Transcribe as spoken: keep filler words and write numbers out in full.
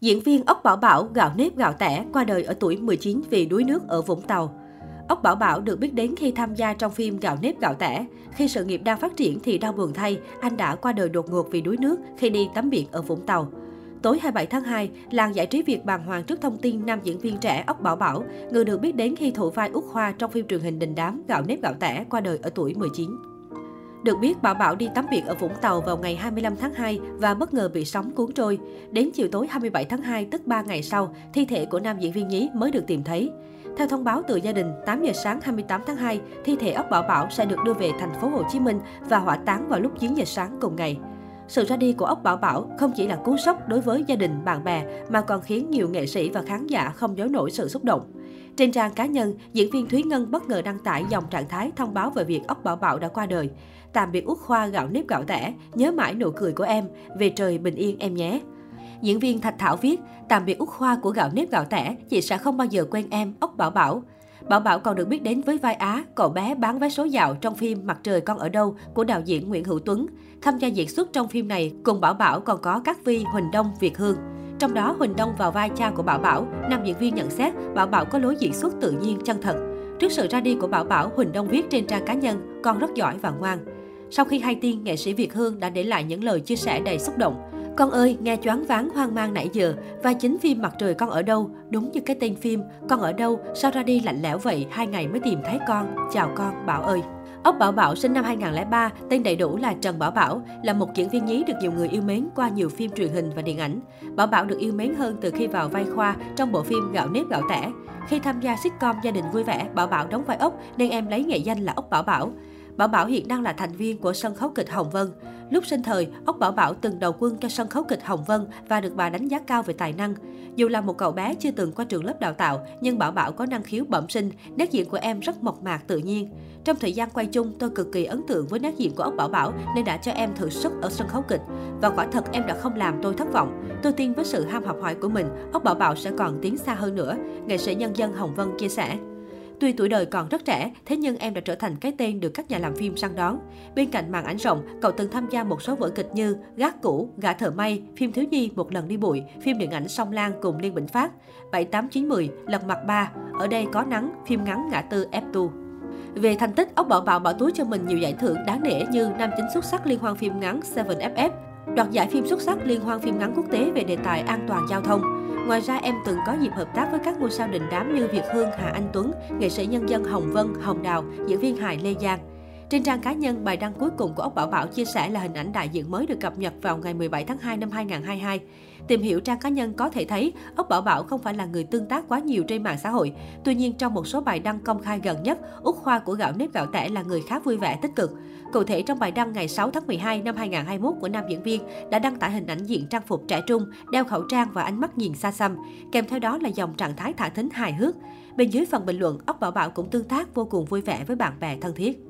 Diễn viên Ốc Bảo Bảo gạo nếp gạo tẻ qua đời ở tuổi mười chín vì đuối nước ở Vũng Tàu. Ốc Bảo Bảo được biết đến khi tham gia trong phim Gạo nếp gạo tẻ. Khi sự nghiệp đang phát triển thì đau buồn thay, anh đã qua đời đột ngột vì đuối nước khi đi tắm biển ở Vũng Tàu. Tối hai mươi bảy tháng hai, làng giải trí Việt bàng hoàng trước thông tin nam diễn viên trẻ Ốc Bảo Bảo, người được biết đến khi thủ vai Út Khoa trong phim truyền hình đình đám Gạo nếp gạo tẻ, qua đời ở tuổi mười chín. Được biết, Bảo Bảo đi tắm biển ở Vũng Tàu vào ngày hai mươi lăm tháng hai và bất ngờ bị sóng cuốn trôi. Đến chiều tối hai mươi bảy tháng hai, tức ba ngày sau, thi thể của nam diễn viên nhí mới được tìm thấy. Theo thông báo từ gia đình, tám giờ sáng hai mươi tám tháng hai, thi thể Ốc Bảo Bảo sẽ được đưa về thành phố Hồ Chí Minh và hỏa táng vào lúc chín giờ sáng cùng ngày. Sự ra đi của Ốc Bảo Bảo không chỉ là cú sốc đối với gia đình, bạn bè mà còn khiến nhiều nghệ sĩ và khán giả không giấu nổi sự xúc động. Trên trang cá nhân, diễn viên Thúy Ngân bất ngờ đăng tải dòng trạng thái thông báo về việc Ốc Bảo Bảo đã qua đời. Tạm biệt Út Khoa gạo nếp gạo tẻ, nhớ mãi nụ cười của em, về trời bình yên em nhé. Diễn viên Thạch Thảo viết, tạm biệt Út Khoa của gạo nếp gạo tẻ, chị sẽ không bao giờ quên em, Ốc Bảo Bảo. Bảo Bảo còn được biết đến với vai Á, cậu bé bán vé số dạo trong phim Mặt trời con ở đâu của đạo diễn Nguyễn Hữu Tuấn. Tham gia diễn xuất trong phim này, cùng Bảo Bảo còn có các Vi, Huỳnh Đông, Việt Hương. Trong đó, Huỳnh Đông vào vai cha của Bảo Bảo, nam diễn viên nhận xét Bảo Bảo có lối diễn xuất tự nhiên, chân thật. Trước sự ra đi của Bảo Bảo, Huỳnh Đông viết trên trang cá nhân, con rất giỏi và ngoan. Sau khi hay tin, nghệ sĩ Việt Hương đã để lại những lời chia sẻ đầy xúc động. Con ơi, nghe choáng váng hoang mang nãy giờ, vai chính phim Mặt trời con ở đâu, đúng như cái tên phim, con ở đâu, sao ra đi lạnh lẽo vậy, hai ngày mới tìm thấy con, chào con, Bảo ơi. Ốc Bảo Bảo sinh năm hai nghìn không trăm lẻ ba, tên đầy đủ là Trần Bảo Bảo, là một diễn viên nhí được nhiều người yêu mến qua nhiều phim truyền hình và điện ảnh. Bảo Bảo được yêu mến hơn từ khi vào vai Khoa trong bộ phim Gạo nếp gạo tẻ. Khi tham gia sitcom Gia đình vui vẻ, Bảo Bảo đóng vai Ốc nên em lấy nghệ danh là Ốc Bảo Bảo. Bảo Bảo hiện đang là thành viên của sân khấu kịch Hồng Vân. Lúc sinh thời, Ốc Bảo Bảo từng đầu quân cho sân khấu kịch Hồng Vân và được bà đánh giá cao về tài năng. Dù là một cậu bé chưa từng qua trường lớp đào tạo, nhưng Bảo Bảo có năng khiếu bẩm sinh, nét diễn của em rất mộc mạc tự nhiên. Trong thời gian quay chung, tôi cực kỳ ấn tượng với nét diễn của Ốc Bảo Bảo nên đã cho em thử sức ở sân khấu kịch. Và quả thật em đã không làm tôi thất vọng. Tôi tin với sự ham học hỏi của mình, Ốc Bảo Bảo sẽ còn tiến xa hơn nữa, nghệ sĩ nhân dân Hồng Vân chia sẻ. Tuy tuổi đời còn rất trẻ, thế nhưng em đã trở thành cái tên được các nhà làm phim săn đón. Bên cạnh màn ảnh rộng, cậu từng tham gia một số vở kịch như Gác cũ, Gã thợ may, phim thiếu nhi Một lần đi bụi, phim điện ảnh Song Lang cùng Liên Bỉnh Phát, bảy tám chín mười, Lật mặt Ba, Ở đây có nắng, phim ngắn Ngã tư F hai. Về thành tích, Ốc Bảo Bảo bỏ túi cho mình nhiều giải thưởng đáng nể như nam chính xuất sắc liên hoan phim ngắn bảy F F, đoạt giải phim xuất sắc liên hoan phim ngắn quốc tế về đề tài an toàn giao thông. Ngoài ra, em từng có dịp hợp tác với các ngôi sao đình đám như Việt Hương, Hà Anh Tuấn, nghệ sĩ nhân dân Hồng Vân, Hồng Đào, diễn viên hài Lê Giang. Trên trang cá nhân, bài đăng cuối cùng của Ốc Bảo Bảo chia sẻ là hình ảnh đại diện mới được cập nhật vào ngày mười bảy tháng hai năm hai nghìn không trăm hai mươi hai. Tìm hiểu trang cá nhân có thể thấy, Ốc Bảo Bảo không phải là người tương tác quá nhiều trên mạng xã hội. Tuy nhiên, trong một số bài đăng công khai gần nhất, Út Khoa của Gạo nếp gạo tẻ là người khá vui vẻ tích cực. Cụ thể, trong bài đăng ngày sáu tháng mười hai năm hai nghìn không trăm hai mươi mốt của nam diễn viên đã đăng tải hình ảnh diện trang phục trẻ trung, đeo khẩu trang và ánh mắt nhìn xa xăm, kèm theo đó là dòng trạng thái thả thính hài hước. Bên dưới phần bình luận, Ốc Bảo Bảo cũng tương tác vô cùng vui vẻ với bạn bè thân thiết.